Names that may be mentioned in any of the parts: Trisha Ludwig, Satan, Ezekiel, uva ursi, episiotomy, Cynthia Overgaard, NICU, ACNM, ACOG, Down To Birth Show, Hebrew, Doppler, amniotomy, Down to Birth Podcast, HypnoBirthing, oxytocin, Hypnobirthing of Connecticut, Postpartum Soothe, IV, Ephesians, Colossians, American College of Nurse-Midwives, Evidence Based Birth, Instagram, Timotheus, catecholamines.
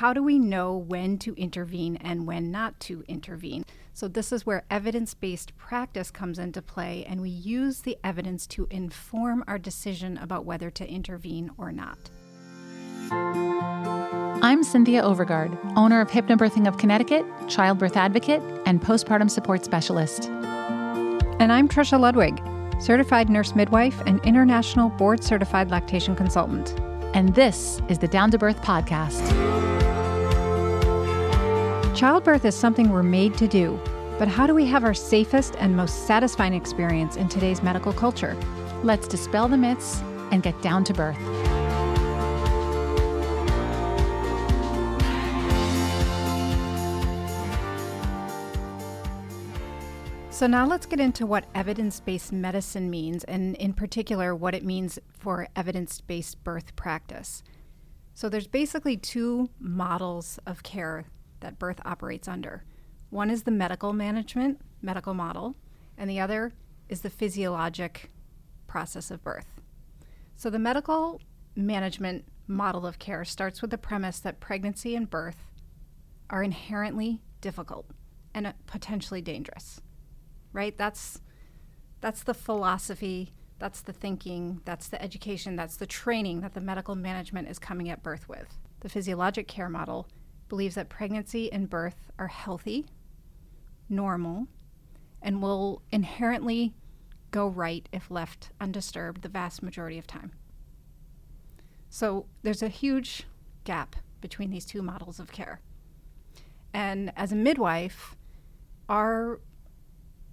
how do we know when to intervene and when not to intervene? So this is where evidence-based practice comes into play, and we use the evidence to inform our decision about whether to intervene or not. I'm Cynthia Overgaard, owner of Hypnobirthing of Connecticut, childbirth advocate, and postpartum support specialist. And I'm Trisha Ludwig, certified nurse midwife and international board-certified lactation consultant. And this is the Down to Birth Podcast. Childbirth is something we're made to do, but how do we have our safest and most satisfying experience in today's medical culture? Let's dispel the myths and get down to birth. So now let's get into what evidence-based medicine means, and in particular, what it means for evidence-based birth practice. So there's basically two models of care that birth operates under. One is the medical management, medical model, and the other is the physiologic process of birth. So the medical management model of care starts with the premise that pregnancy and birth are inherently difficult and potentially dangerous. Right? That's the philosophy, that's the thinking, that's the education, that's the training that the medical management is coming at birth with. The physiologic care model believes that pregnancy and birth are healthy, normal, and will inherently go right if left undisturbed the vast majority of time. So there's a huge gap between these two models of care. And as a midwife, our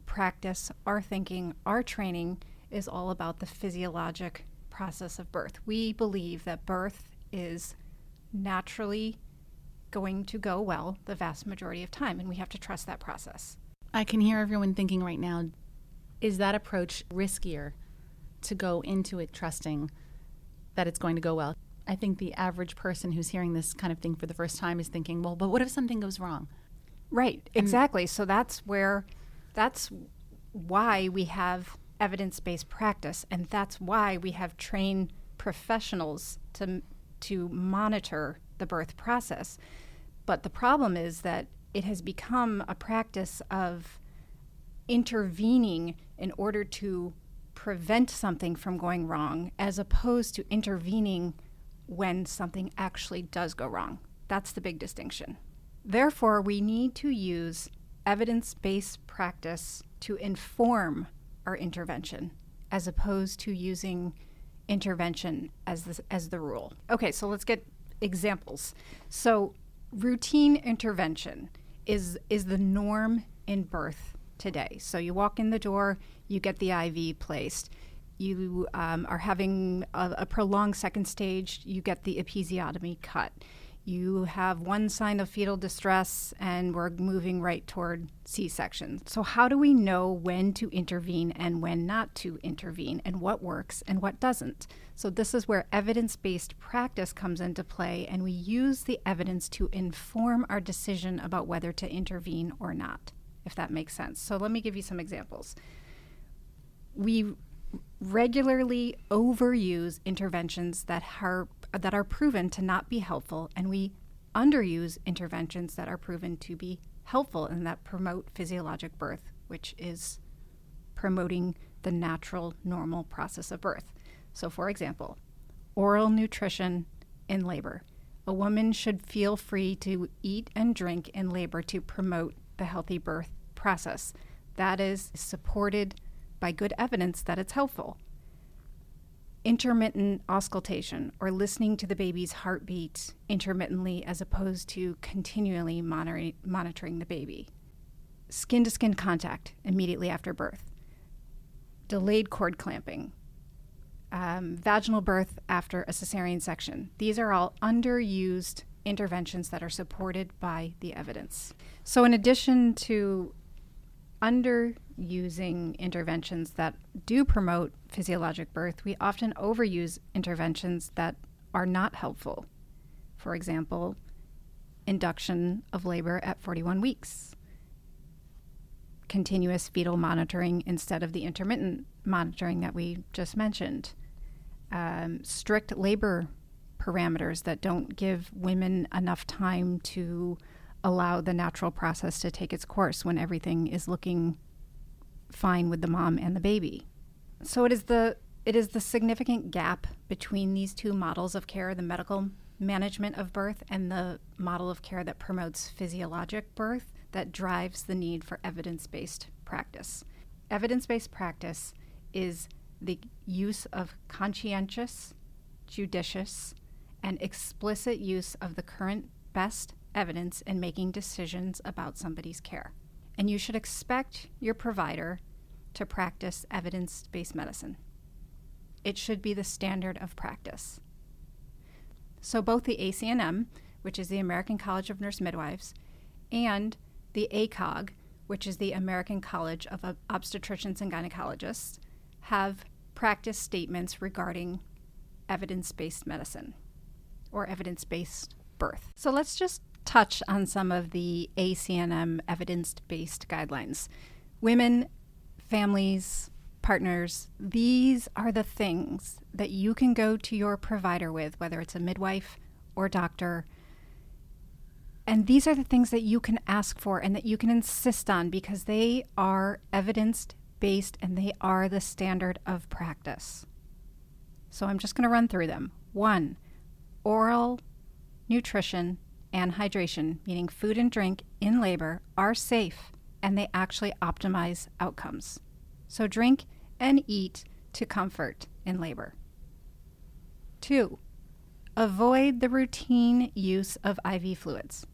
practice, our thinking, our training is all about the physiologic process of birth. We believe that birth is naturally going to go well the vast majority of time, and we have to trust that process. I can hear everyone thinking right now, is that approach riskier to go into it trusting that it's going to go well? I think the average person who's hearing this kind of thing for the first time is thinking, well, but what if something goes wrong? Right, exactly. So that's why we have evidence-based practice, and that's why we have trained professionals to monitor the birth process. But the problem is that it has become a practice of intervening in order to prevent something from going wrong, as opposed to intervening when something actually does go wrong. That's the big distinction. Therefore, we need to use evidence-based practice to inform our intervention, as opposed to using intervention as the rule. Okay, so let's get examples. So routine intervention is the norm in birth today. So you walk in the door, you get the IV placed. You are having a prolonged second stage, you get the episiotomy cut. You have one sign of fetal distress, and we're moving right toward C-section. So how do we know when to intervene and when not to intervene, and what works and what doesn't? So this is where evidence-based practice comes into play, and we use the evidence to inform our decision about whether to intervene or not, if that makes sense. So let me give you some examples. We regularly overuse interventions that are proven to not be helpful, and we underuse interventions that are proven to be helpful and that promote physiologic birth, which is promoting the natural, normal process of birth. So for example, oral nutrition in labor. A woman should feel free to eat and drink in labor to promote the healthy birth process. That is supported by good evidence that it's helpful. Intermittent auscultation, or listening to the baby's heartbeat intermittently as opposed to continually monitoring the baby. Skin-to-skin contact immediately after birth. Delayed cord clamping. Vaginal birth after a cesarean section. These are all underused interventions that are supported by the evidence. So in addition to underusing interventions that do promote physiologic birth, we often overuse interventions that are not helpful. For example, induction of labor at 41 weeks, continuous fetal monitoring instead of the intermittent monitoring that we just mentioned, strict labor parameters that don't give women enough time to allow the natural process to take its course when everything is looking fine with the mom and the baby. So it is the significant gap between these two models of care, the medical management of birth and the model of care that promotes physiologic birth, that drives the need for evidence-based practice. Evidence-based practice is the use of conscientious, judicious, and explicit use of the current best evidence in making decisions about somebody's care. And you should expect your provider to practice evidence-based medicine. It should be the standard of practice. So both the ACNM, which is the American College of Nurse-Midwives, and the ACOG, which is the American College of Obstetricians and Gynecologists, have practice statements regarding evidence-based medicine or evidence-based birth. So let's just touch on some of the ACNM evidence-based guidelines. Women, families, partners, these are the things that you can go to your provider with, whether it's a midwife or doctor. And these are the things that you can ask for and that you can insist on because they are evidence-based and they are the standard of practice. So I'm just going to run through them. 1, oral nutrition and hydration, meaning food and drink in labor, are safe and they actually optimize outcomes. So drink and eat to comfort in labor. 2, avoid the routine use of IV fluids.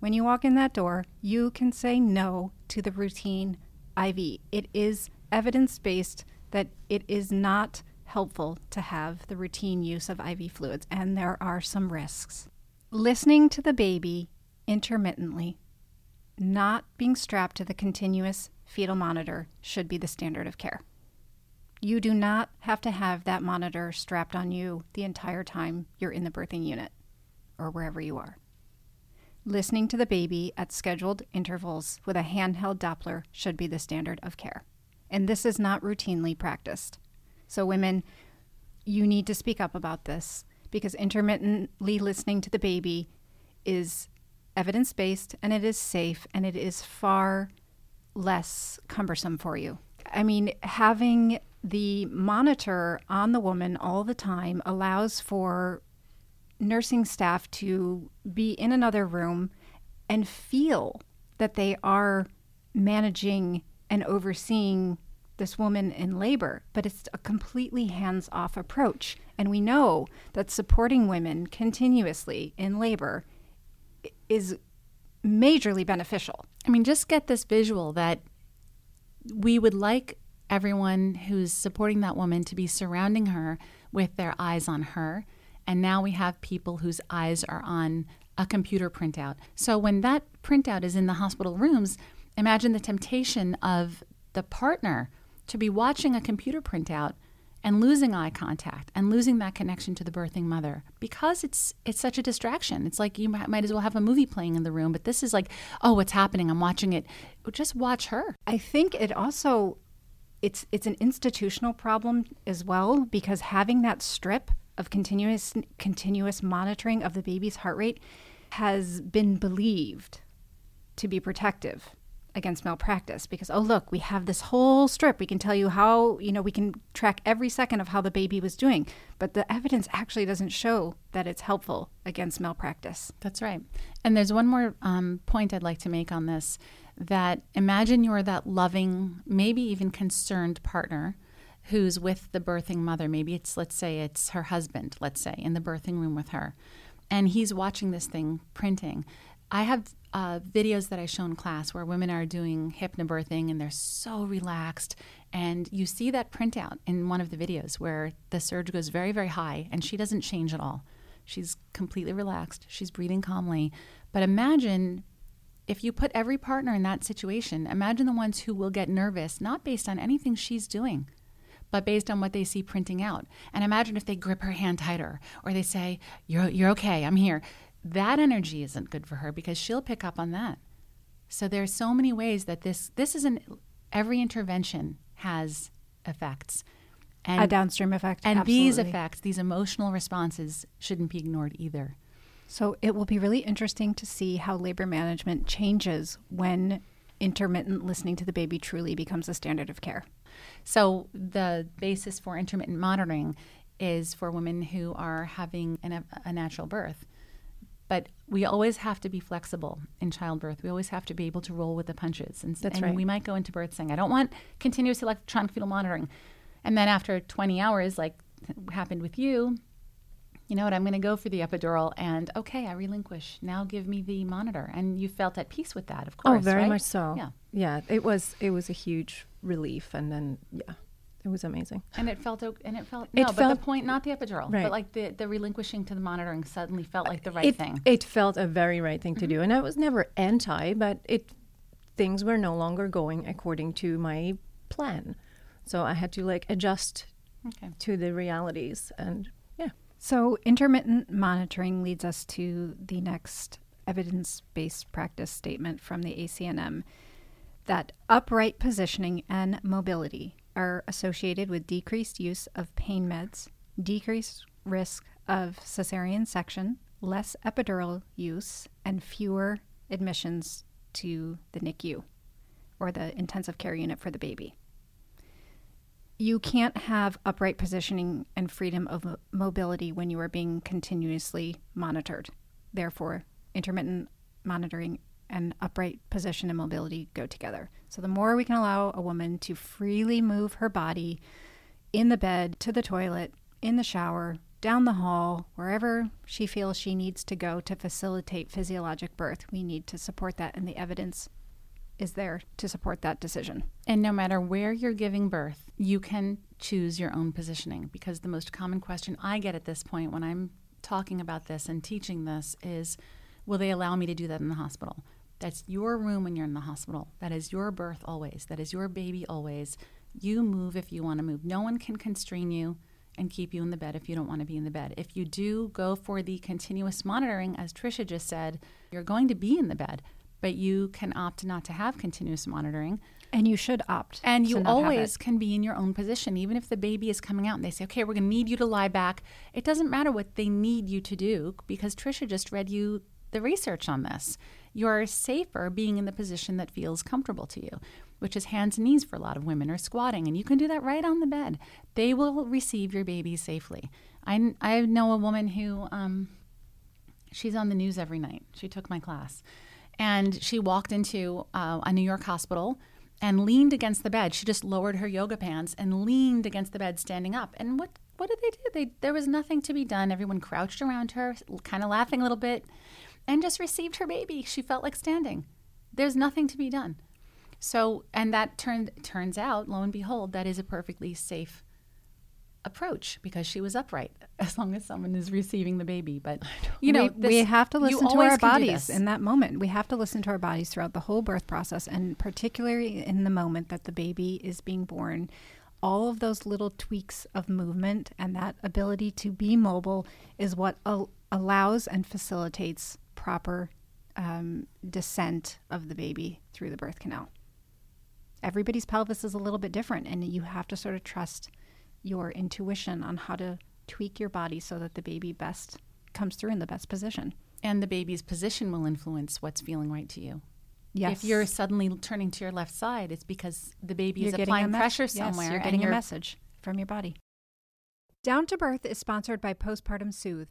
When you walk in that door, you can say no to the routine IV. It is evidence-based that it is not helpful to have the routine use of IV fluids, and there are some risks. Listening to the baby intermittently, not being strapped to the continuous fetal monitor should be the standard of care. You do not have to have that monitor strapped on you the entire time you're in the birthing unit or wherever you are. Listening to the baby at scheduled intervals with a handheld Doppler should be the standard of care. And this is not routinely practiced. So women, you need to speak up about this because intermittently listening to the baby is evidence-based and it is safe and it is far less cumbersome for you. I mean, having the monitor on the woman all the time allows for nursing staff to be in another room and feel that they are managing and overseeing this woman in labor, but it's a completely hands-off approach. And we know that supporting women continuously in labor is majorly beneficial. I mean, just get this visual that we would like everyone who's supporting that woman to be surrounding her with their eyes on her. And now we have people whose eyes are on a computer printout. So when that printout is in the hospital rooms, imagine the temptation of the partner to be watching a computer printout and losing eye contact and losing that connection to the birthing mother because it's such a distraction. It's like you might as well have a movie playing in the room, but this is like, oh, what's happening? I'm watching it. Just watch her. I think it also, it's an institutional problem as well because having that strip of continuous monitoring of the baby's heart rate has been believed to be protective against malpractice because, oh, look, we have this whole strip. We can tell you how, we can track every second of how the baby was doing. But the evidence actually doesn't show that it's helpful against malpractice. That's right. And there's one more point I'd like to make on this, that imagine you're that loving, maybe even concerned partner who's with the birthing mother. Maybe it's, let's say it's her husband, in the birthing room with her. And he's watching this thing printing. I have videos that I show in class where women are doing hypnobirthing and they're so relaxed. And you see that printout in one of the videos where the surge goes very, very high and she doesn't change at all. She's completely relaxed. She's breathing calmly. But imagine if you put every partner in that situation, imagine the ones who will get nervous, not based on anything she's doing, but based on what they see printing out. And imagine if they grip her hand tighter or they say, you're okay, I'm here. That energy isn't good for her because she'll pick up on that. So there are so many ways that every intervention has effects. And a downstream effect. And absolutely. These effects, these emotional responses shouldn't be ignored either. So it will be really interesting to see how labor management changes when intermittent listening to the baby truly becomes a standard of care. So the basis for intermittent monitoring is for women who are having a natural birth. But we always have to be flexible in childbirth. We always have to be able to roll with the punches. And we might go into birth saying, I don't want continuous electronic fetal monitoring. And then after 20 hours, like happened with you, you know what, I'm going to go for the epidural and, okay, I relinquish. Now give me the monitor. And you felt at peace with that, of course, Oh, very much so. Yeah. It was a huge relief. And then, yeah, it was amazing. And the point, not the epidural, right. But like the relinquishing to the monitoring suddenly felt like the right thing. It felt a very right thing to do. And I was never anti, but things were no longer going according to my plan. So I had to adjust to the realities and yeah. So intermittent monitoring leads us to the next evidence-based practice statement from the ACNM that upright positioning and mobility are associated with decreased use of pain meds, decreased risk of cesarean section, less epidural use, and fewer admissions to the NICU or the intensive care unit for the baby. You can't have upright positioning and freedom of mobility when you are being continuously monitored. Therefore, intermittent monitoring and upright position and mobility go together. So the more we can allow a woman to freely move her body in the bed, to the toilet, in the shower, down the hall, wherever she feels she needs to go to facilitate physiologic birth, we need to support that, and the evidence is there to support that decision. And no matter where you're giving birth, you can choose your own positioning, because the most common question I get at this point when I'm talking about this and teaching this is, will they allow me to do that in the hospital? That's your room when you're in the hospital. That is your birth always. That is your baby always. You move if you want to move. No one can constrain you and keep you in the bed if you don't want to be in the bed. If you do go for the continuous monitoring, as Trisha just said, you're going to be in the bed. But you can opt not to have continuous monitoring. And you should opt. And you always can be in your own position. Even if the baby is coming out and they say, okay, we're going to need you to lie back. It doesn't matter what they need you to do, because Trisha just read you the research on this. You're safer being in the position that feels comfortable to you, which is hands and knees for a lot of women, or squatting. And you can do that right on the bed. They will receive your baby safely. I know a woman who, she's on the news every night. She took my class. And she walked into a New York hospital and leaned against the bed. She just lowered her yoga pants and leaned against the bed standing up. And what did they do? There was nothing to be done. Everyone crouched around her, kind of laughing a little bit, and just received her baby. She felt like standing. There's nothing to be done. So, and that turns out, lo and behold, that is a perfectly safe approach, because she was upright, as long as someone is receiving the baby. But you know, we have to listen to our bodies in that moment. We have to listen to our bodies throughout the whole birth process, and particularly in the moment that the baby is being born. All of those little tweaks of movement and that ability to be mobile is what allows and facilitates proper descent of the baby through the birth canal. Everybody's pelvis is a little bit different, and you have to sort of trust your intuition on how to tweak your body so that the baby best comes through in the best position. And the baby's position will influence what's feeling right to you. Yes. If you're suddenly turning to your left side, it's because the baby is applying pressure somewhere. Yes, you're getting a message from your body. Down to Birth is sponsored by Postpartum Soothe.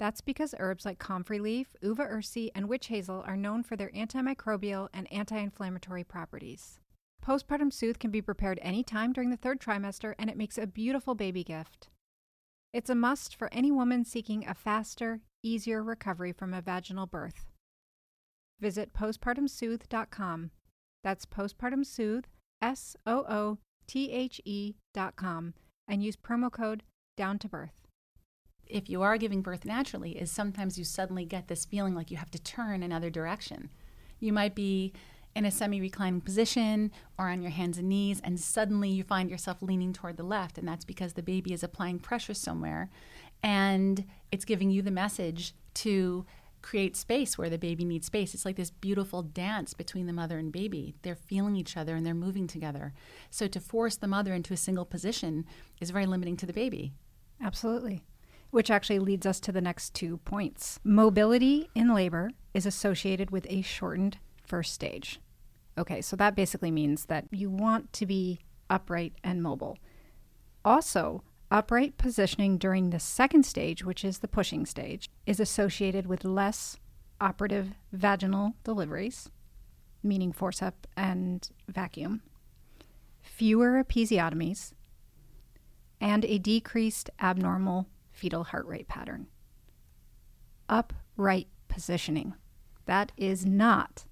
That's because herbs like comfrey leaf, uva ursi, and witch hazel are known for their antimicrobial and anti-inflammatory properties. Postpartum Soothe can be prepared anytime during the third trimester, and it makes a beautiful baby gift. It's a must for any woman seeking a faster, easier recovery from a vaginal birth. Visit postpartumsoothe.com. That's postpartumsoothe, SOOTHE.com, and use promo code DOWNTOBIRTH. if you are giving birth naturally, is sometimes you suddenly get this feeling like you have to turn another direction. You might be in a semi-reclining position or on your hands and knees, and suddenly you find yourself leaning toward the left, and that's because the baby is applying pressure somewhere, and it's giving you the message to create space where the baby needs space. It's like this beautiful dance between the mother and baby. They're feeling each other and they're moving together. So to force the mother into a single position is very limiting to the baby. Absolutely. Which actually leads us to the next 2 points. Mobility in labor is associated with a shortened first stage. Okay, so that basically means that you want to be upright and mobile. Also, upright positioning during the second stage, which is the pushing stage, is associated with less operative vaginal deliveries, meaning forceps and vacuum, fewer episiotomies, and a decreased abnormal fetal heart rate pattern. Upright positioning. That is not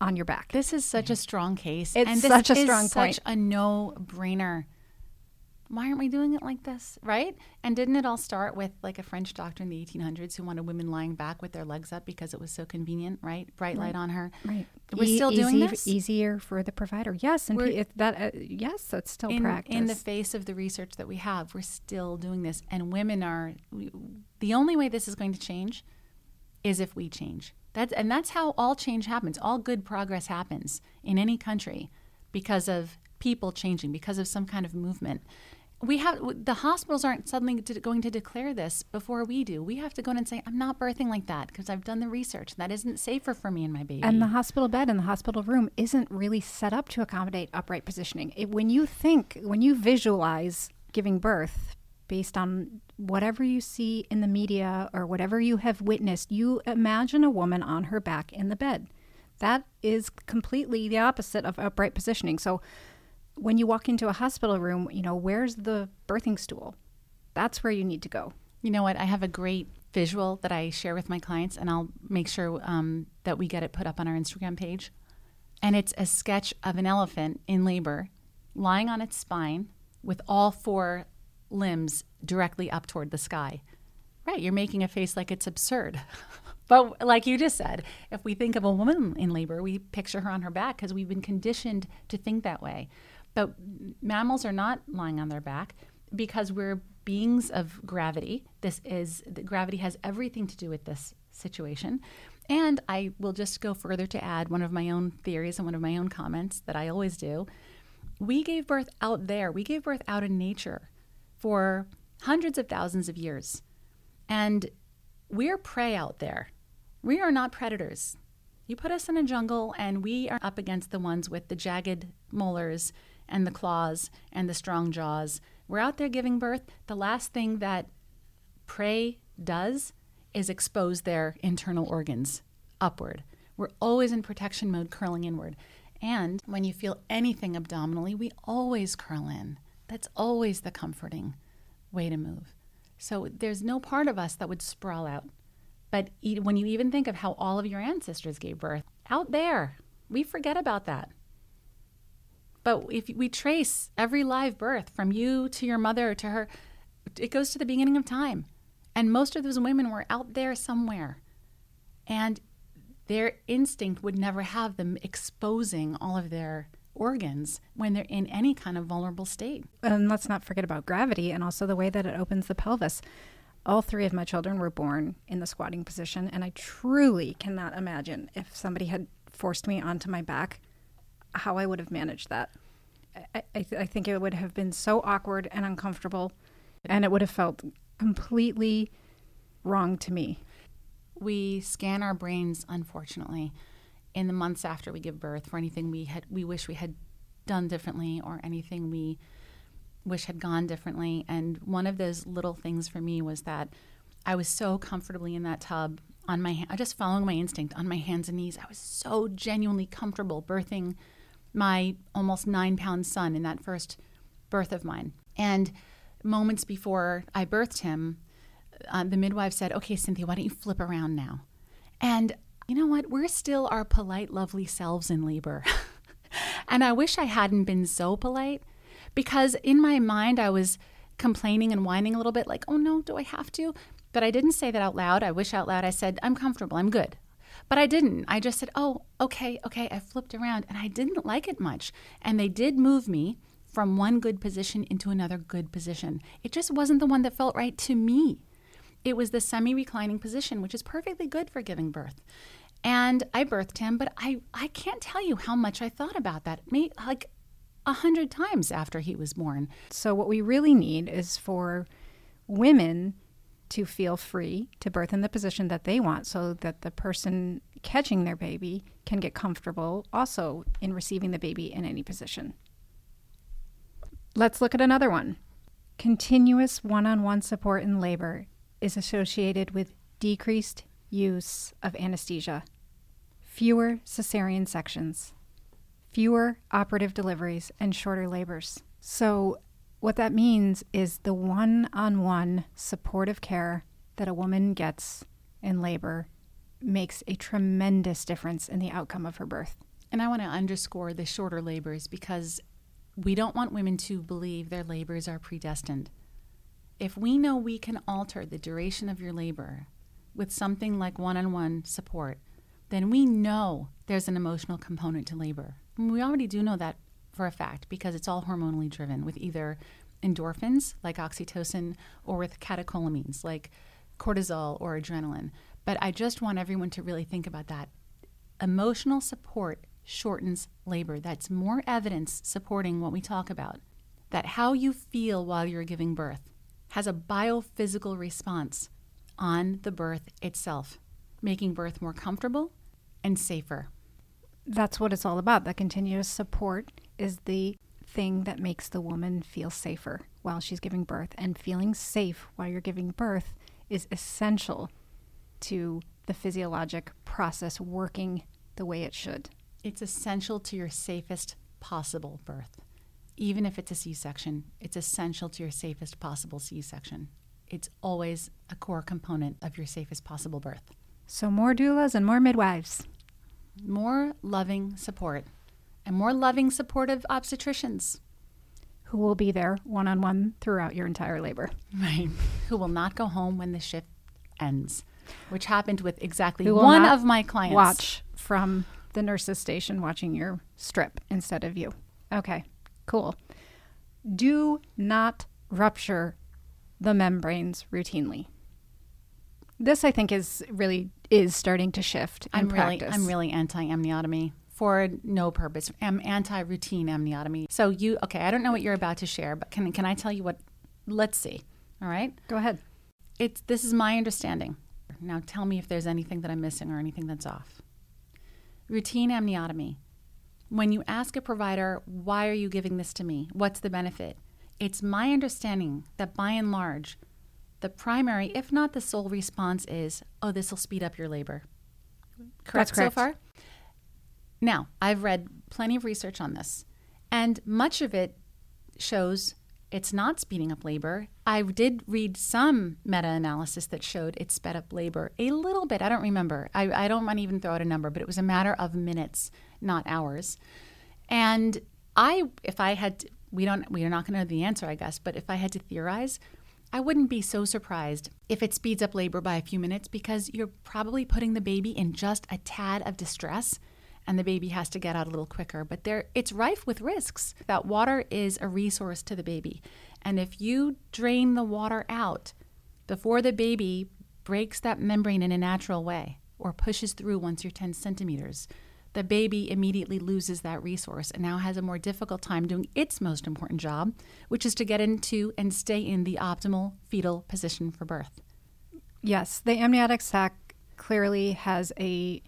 on your back. This is such a strong case. It's such a strong point. Such a no-brainer. Why aren't we doing it like this, right? And didn't it all start with like a French doctor in the 1800s who wanted women lying back with their legs up because it was so convenient, right? Bright light on her. Right. We're still doing this? Easier for the provider. Yes, and that's still practice. In the face of the research that we have, we're still doing this. And women are, the only way this is going to change is if we change. That's how all change happens. All good progress happens in any country because of people changing, because of some kind of movement. The hospitals aren't suddenly going to declare this before we do. We have to go in and say, I'm not birthing like that because I've done the research. That isn't safer for me and my baby. And the hospital bed and the hospital room isn't really set up to accommodate upright positioning. When you visualize giving birth based on whatever you see in the media or whatever you have witnessed, you imagine a woman on her back in the bed. That is completely the opposite of upright positioning. So when you walk into a hospital room, where's the birthing stool? That's where you need to go. You know what? I have a great visual that I share with my clients, and I'll make sure that we get it put up on our Instagram page. And it's a sketch of an elephant in labor lying on its spine with all four limbs directly up toward the sky. Right, you're making a face like it's absurd. But like you just said, if we think of a woman in labor, we picture her on her back because we've been conditioned to think that way. But mammals are not lying on their back because we're beings of gravity. Gravity has everything to do with this situation. And I will just go further to add one of my own theories and one of my own comments that I always do. We gave birth out there. We gave birth out in nature for hundreds of thousands of years. And we're prey out there. We are not predators. You put us in a jungle and we are up against the ones with the jagged molars and the claws and the strong jaws. We're out there giving birth. The last thing that prey does is expose their internal organs upward. We're always in protection mode, curling inward. And when you feel anything abdominally, we always curl in. That's always the comforting way to move. So there's no part of us that would sprawl out. But when you even think of how all of your ancestors gave birth, out there, we forget about that. But if we trace every live birth from you to your mother to her, it goes to the beginning of time. And most of those women were out there somewhere. And their instinct would never have them exposing all of their organs when they're in any kind of vulnerable state. And let's not forget about gravity and also the way that it opens the pelvis. All three of my children were born in the squatting position, and I truly cannot imagine if somebody had forced me onto my back, how I would have managed that. I think it would have been so awkward and uncomfortable, and it would have felt completely wrong to me. We scan our brains, unfortunately, in the months after we give birth for anything we wish we had done differently or anything we wish had gone differently. And one of those little things for me was that I was so comfortably in that tub, just following my instinct, on my hands and knees. I was so genuinely comfortable birthing my almost 9-pound son in that first birth of mine. And moments before I birthed him, the midwife said, "Okay, Cynthia, why don't you flip around now?" And you know what? We're still our polite, lovely selves in labor. And I wish I hadn't been so polite, because in my mind I was complaining and whining a little bit, like, oh no, do I have to? But I didn't say that out loud. I wish out loud I said, I'm comfortable, I'm good. But I didn't. I just said, oh, okay. I flipped around and I didn't like it much. And they did move me from one good position into another good position. It just wasn't the one that felt right to me. It was the semi-reclining position, which is perfectly good for giving birth. And I birthed him, but I can't tell you how much I thought about that. Maybe like 100 times after he was born. So what we really need is for women to feel free to birth in the position that they want, so that the person catching their baby can get comfortable also in receiving the baby in any position. Let's look at another one. Continuous one-on-one support in labor is associated with decreased use of anesthesia, fewer cesarean sections, fewer operative deliveries, and shorter labors. So what that means is the one-on-one supportive care that a woman gets in labor makes a tremendous difference in the outcome of her birth. And I want to underscore the shorter labors, because we don't want women to believe their labors are predestined. If we know we can alter the duration of your labor with something like one-on-one support, then we know there's an emotional component to labor. And we already do know that for a fact, because it's all hormonally driven with either endorphins like oxytocin or with catecholamines like cortisol or adrenaline. But I just want everyone to really think about that. Emotional support shortens labor. That's more evidence supporting what we talk about, that how you feel while you're giving birth has a biophysical response on the birth itself, making birth more comfortable and safer. That's what it's all about. The continuous support is the thing that makes the woman feel safer while she's giving birth. And feeling safe while you're giving birth is essential to the physiologic process working the way it should. It's essential to your safest possible birth. Even if it's a C-section, it's essential to your safest possible C-section. It's always a core component of your safest possible birth. So more doulas and more midwives. More loving support. And more loving, supportive obstetricians. Who will be there one-on-one throughout your entire labor. Right. Who will not go home when the shift ends, which happened with exactly one of my clients. Watch from the nurse's station watching your strip instead of you. Okay, cool. Do not rupture the membranes routinely. This, I think, is really starting to shift in practice. I'm really anti-amniotomy. For no purpose, anti-routine amniotomy. So I don't know what you're about to share, but can I tell you what? Let's see. All right? Go ahead. This is my understanding. Now tell me if there's anything that I'm missing or anything that's off. Routine amniotomy. When you ask a provider, why are you giving this to me? What's the benefit? It's my understanding that by and large, the primary, if not the sole response is, oh, this will speed up your labor. Correct. So far? Now, I've read plenty of research on this, and much of it shows it's not speeding up labor. I did read some meta-analysis that showed it sped up labor a little bit. I don't remember. I don't want to even throw out a number, but it was a matter of minutes, not hours. And we're not going to know the answer, I guess, but if I had to theorize, I wouldn't be so surprised if it speeds up labor by a few minutes, because you're probably putting the baby in just a tad of distress, and the baby has to get out a little quicker. But it's rife with risks. That water is a resource to the baby. And if you drain the water out before the baby breaks that membrane in a natural way or pushes through once you're 10 centimeters, the baby immediately loses that resource and now has a more difficult time doing its most important job, which is to get into and stay in the optimal fetal position for birth. Yes, the amniotic sac clearly has a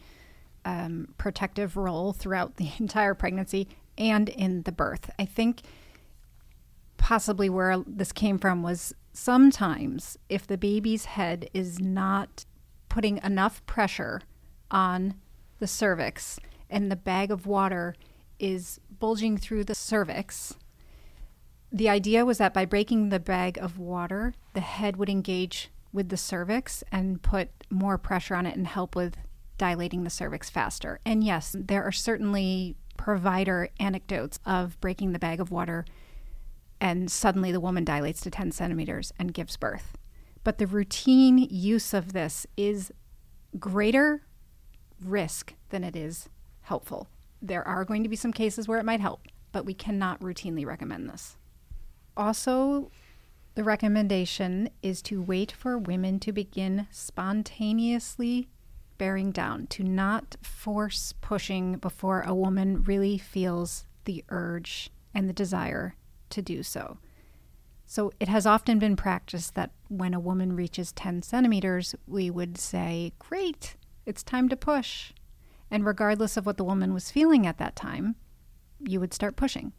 protective role throughout the entire pregnancy and in the birth. I think possibly where this came from was sometimes if the baby's head is not putting enough pressure on the cervix and the bag of water is bulging through the cervix, the idea was that by breaking the bag of water, the head would engage with the cervix and put more pressure on it and help with dilating the cervix faster. And yes, there are certainly provider anecdotes of breaking the bag of water and suddenly the woman dilates to 10 centimeters and gives birth. But the routine use of this is greater risk than it is helpful. There are going to be some cases where it might help, but we cannot routinely recommend this. Also, the recommendation is to wait for women to begin spontaneously bearing down, to not force pushing before a woman really feels the urge and the desire to do so. So it has often been practiced that when a woman reaches 10 centimeters, we would say, great, it's time to push. And regardless of what the woman was feeling at that time, you would start pushing.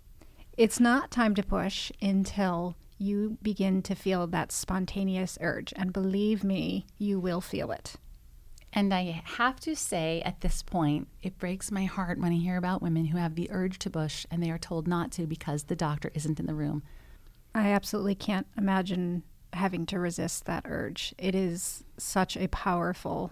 It's not time to push until you begin to feel that spontaneous urge. And believe me, you will feel it. And I have to say at this point, it breaks my heart when I hear about women who have the urge to push and they are told not to because the doctor isn't in the room. I absolutely can't imagine having to resist that urge. It is such a powerful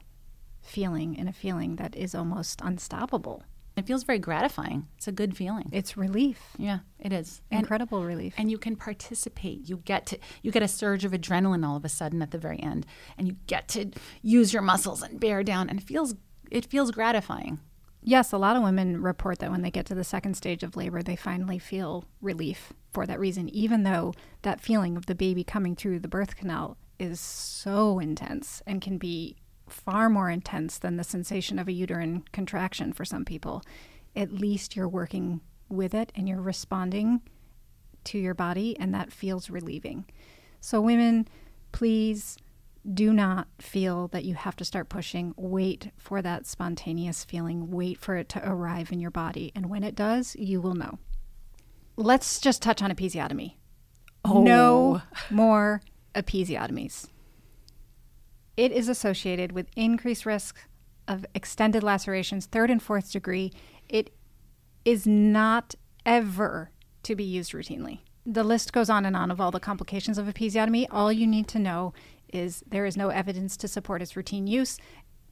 feeling, and a feeling that is almost unstoppable. It feels very gratifying. It's a good feeling. It's relief. Yeah, it is. Incredible relief. And you can participate. You get a surge of adrenaline all of a sudden at the very end, and you get to use your muscles and bear down, and it feels gratifying. Yes, a lot of women report that when they get to the second stage of labor, they finally feel relief for that reason, even though that feeling of the baby coming through the birth canal is so intense and can be far more intense than the sensation of a uterine contraction for some people. At least you're working with it and you're responding to your body, and that feels relieving. So women, please do not feel that you have to start pushing. Wait for that spontaneous feeling. Wait for it to arrive in your body. And when it does, you will know. Let's just touch on episiotomy. Oh. No more episiotomies. It is associated with increased risk of extended lacerations, 3rd and 4th degree. It is not ever to be used routinely. The list goes on and on of all the complications of episiotomy. All you need to know is there is no evidence to support its routine use.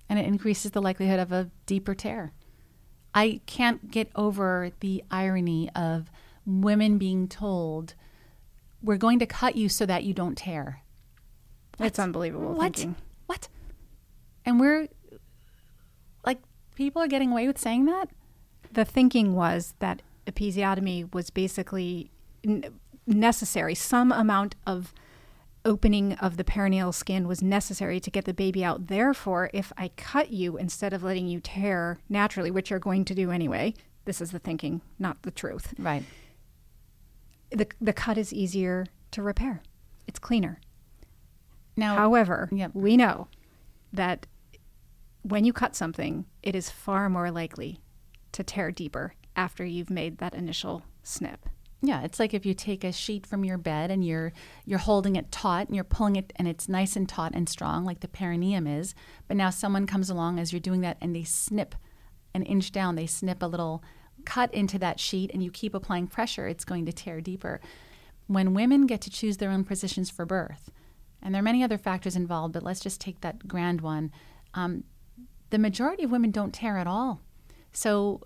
And it increases the likelihood of a deeper tear. I can't get over the irony of women being told, we're going to cut you so that you don't tear. It's unbelievable thinking. What? And we're, like, people are getting away with saying that? The thinking was that episiotomy was basically necessary. Some amount of opening of the perineal skin was necessary to get the baby out. Therefore, if I cut you instead of letting you tear naturally, which you're going to do anyway, this is the thinking, not the truth. Right. The cut is easier to repair. It's cleaner. Now, however, yep. We know that when you cut something, it is far more likely to tear deeper after you've made that initial snip. Yeah, it's like if you take a sheet from your bed and you're holding it taut and you're pulling it and it's nice and taut and strong like the perineum is, but now someone comes along as you're doing that and they snip an inch down, they snip a little cut into that sheet and you keep applying pressure, it's going to tear deeper. When women get to choose their own positions for birth, and there are many other factors involved, but let's just take that grand one, the majority of women don't tear at all. So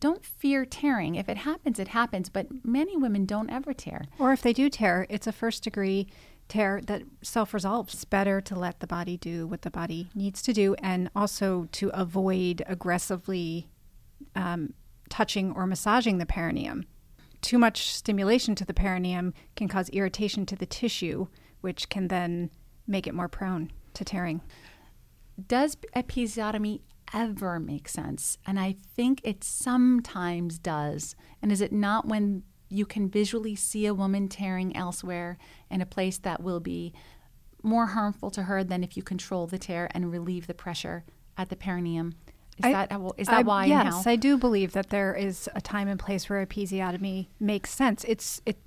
don't fear tearing. If it happens, it happens. But many women don't ever tear. Or if they do tear, it's a first-degree tear that self-resolves. It's better to let the body do what the body needs to do, and also to avoid aggressively touching or massaging the perineum. Too much stimulation to the perineum can cause irritation to the tissue, which can then make it more prone to tearing. Does episiotomy ever make sense? And I think it sometimes does. And is it not when you can visually see a woman tearing elsewhere in a place that will be more harmful to her than if you control the tear and relieve the pressure at the perineum? Is that why and how? Yes, I do believe that there is a time and place where episiotomy makes sense.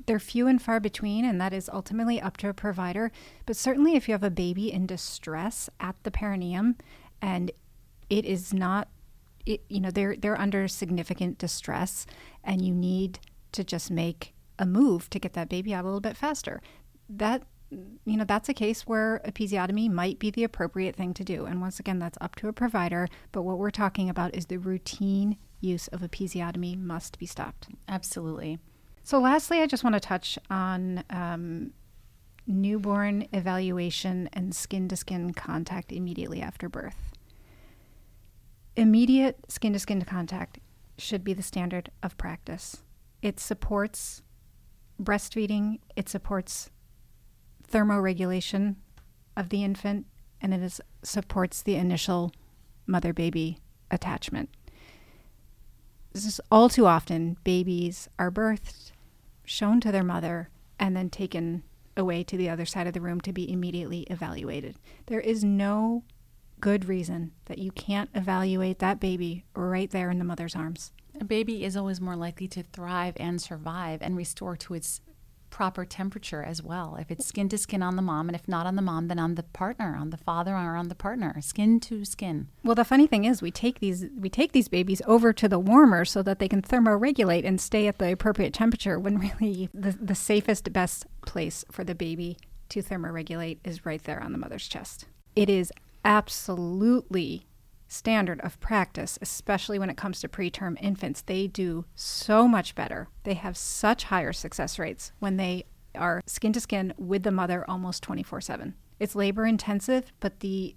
They're few and far between, and that is ultimately up to a provider. But certainly if you have a baby in distress at the perineum and it is not, they're under significant distress and you need to just make a move to get that baby out a little bit faster. That's a case where episiotomy might be the appropriate thing to do. And once again, that's up to a provider. But what we're talking about is the routine use of episiotomy must be stopped. Absolutely. So lastly, I just want to touch on newborn evaluation and skin-to-skin contact immediately after birth. Immediate skin-to-skin contact should be the standard of practice. It supports breastfeeding, it supports thermoregulation of the infant, and it supports the initial mother-baby attachment. This is all too often, babies are birthed, shown to their mother, and then taken away to the other side of the room to be immediately evaluated. There is no good reason that you can't evaluate that baby right there in the mother's arms. A baby is always more likely to thrive and survive and restore to its proper temperature as well. If it's skin to skin on the mom, and if not on the mom, then on the partner, on the father, or on the partner, skin to skin. Well, the funny thing is we take these babies over to the warmer so that they can thermoregulate and stay at the appropriate temperature, when really the safest, best place for the baby to thermoregulate is right there on the mother's chest. It is absolutely standard of practice, especially when it comes to preterm infants. They do so much better. They have such higher success rates when they are skin to skin with the mother almost 24/7. It's labor intensive, but the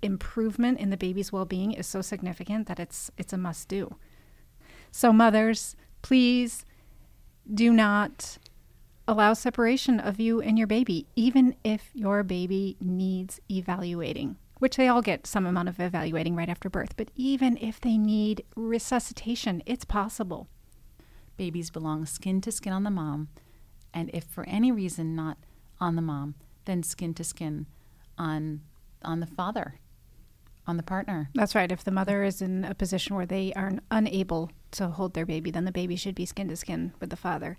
improvement in the baby's well-being is so significant that it's a must do. So mothers, please do not allow separation of you and your baby, even if your baby needs evaluating, which they all get some amount of evaluating right after birth. But even if they need resuscitation, it's possible. Babies belong skin to skin on the mom. And if for any reason not on the mom, then skin to skin on the father, on the partner. That's right. If the mother is in a position where they are unable to hold their baby, then the baby should be skin to skin with the father.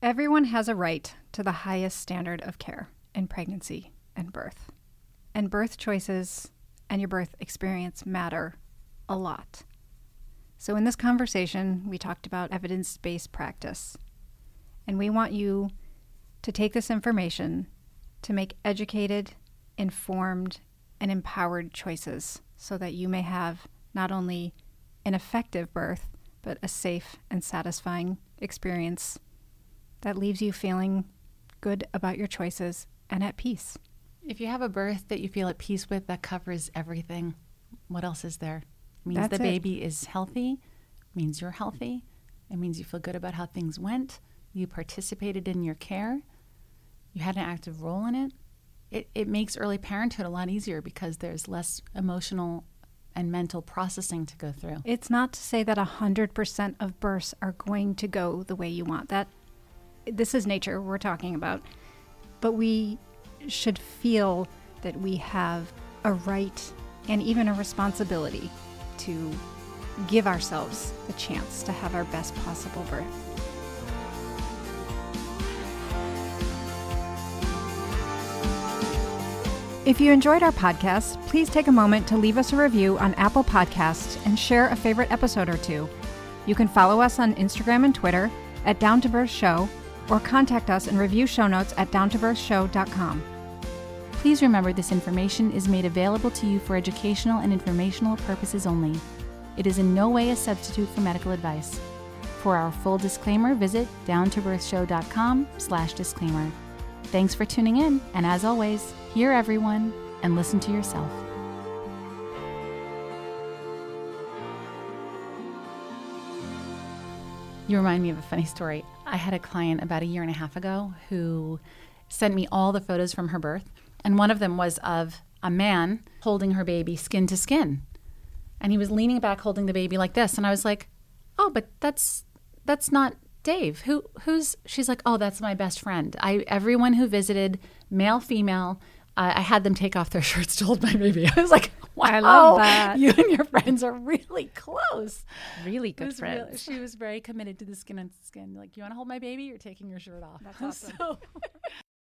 Everyone has a right to the highest standard of care in pregnancy and birth. And birth choices and your birth experience matter a lot. So in this conversation, we talked about evidence-based practice. And we want you to take this information to make educated, informed, and empowered choices so that you may have not only an effective birth, but a safe and satisfying experience that leaves you feeling good about your choices and at peace. If you have a birth that you feel at peace with, that covers everything. What else is there? It means the baby is healthy, means you're healthy, it means you feel good about how things went, you participated in your care, you had an active role in it. It makes early parenthood a lot easier because there's less emotional and mental processing to go through. It's not to say that 100% of births are going to go the way you want. This is nature we're talking about, but we should feel that we have a right and even a responsibility to give ourselves the chance to have our best possible birth. If you enjoyed our podcast, please take a moment to leave us a review on Apple Podcasts and share a favorite episode or two. You can follow us on Instagram and Twitter at Down to Birth Show, or contact us and review show notes at downtobirthshow.com. Please remember this information is made available to you for educational and informational purposes only. It is in no way a substitute for medical advice. For our full disclaimer, visit downtobirthshow.com/disclaimer. Thanks for tuning in, and as always, hear everyone and listen to yourself. You remind me of a funny story. I had a client about 1.5 years ago who sent me all the photos from her birth, and one of them was of a man holding her baby skin to skin, and he was leaning back holding the baby like this, and I was like, oh, but that's not Dave. Who's she's like, oh, that's my best friend. Everyone who visited, male, female, I had them take off their shirts to hold my baby. I was like, wow, I love that. You and your friends are really close. Really good friends. She was very committed to the skin on skin. Like, you want to hold my baby? You're taking your shirt off. That's awesome.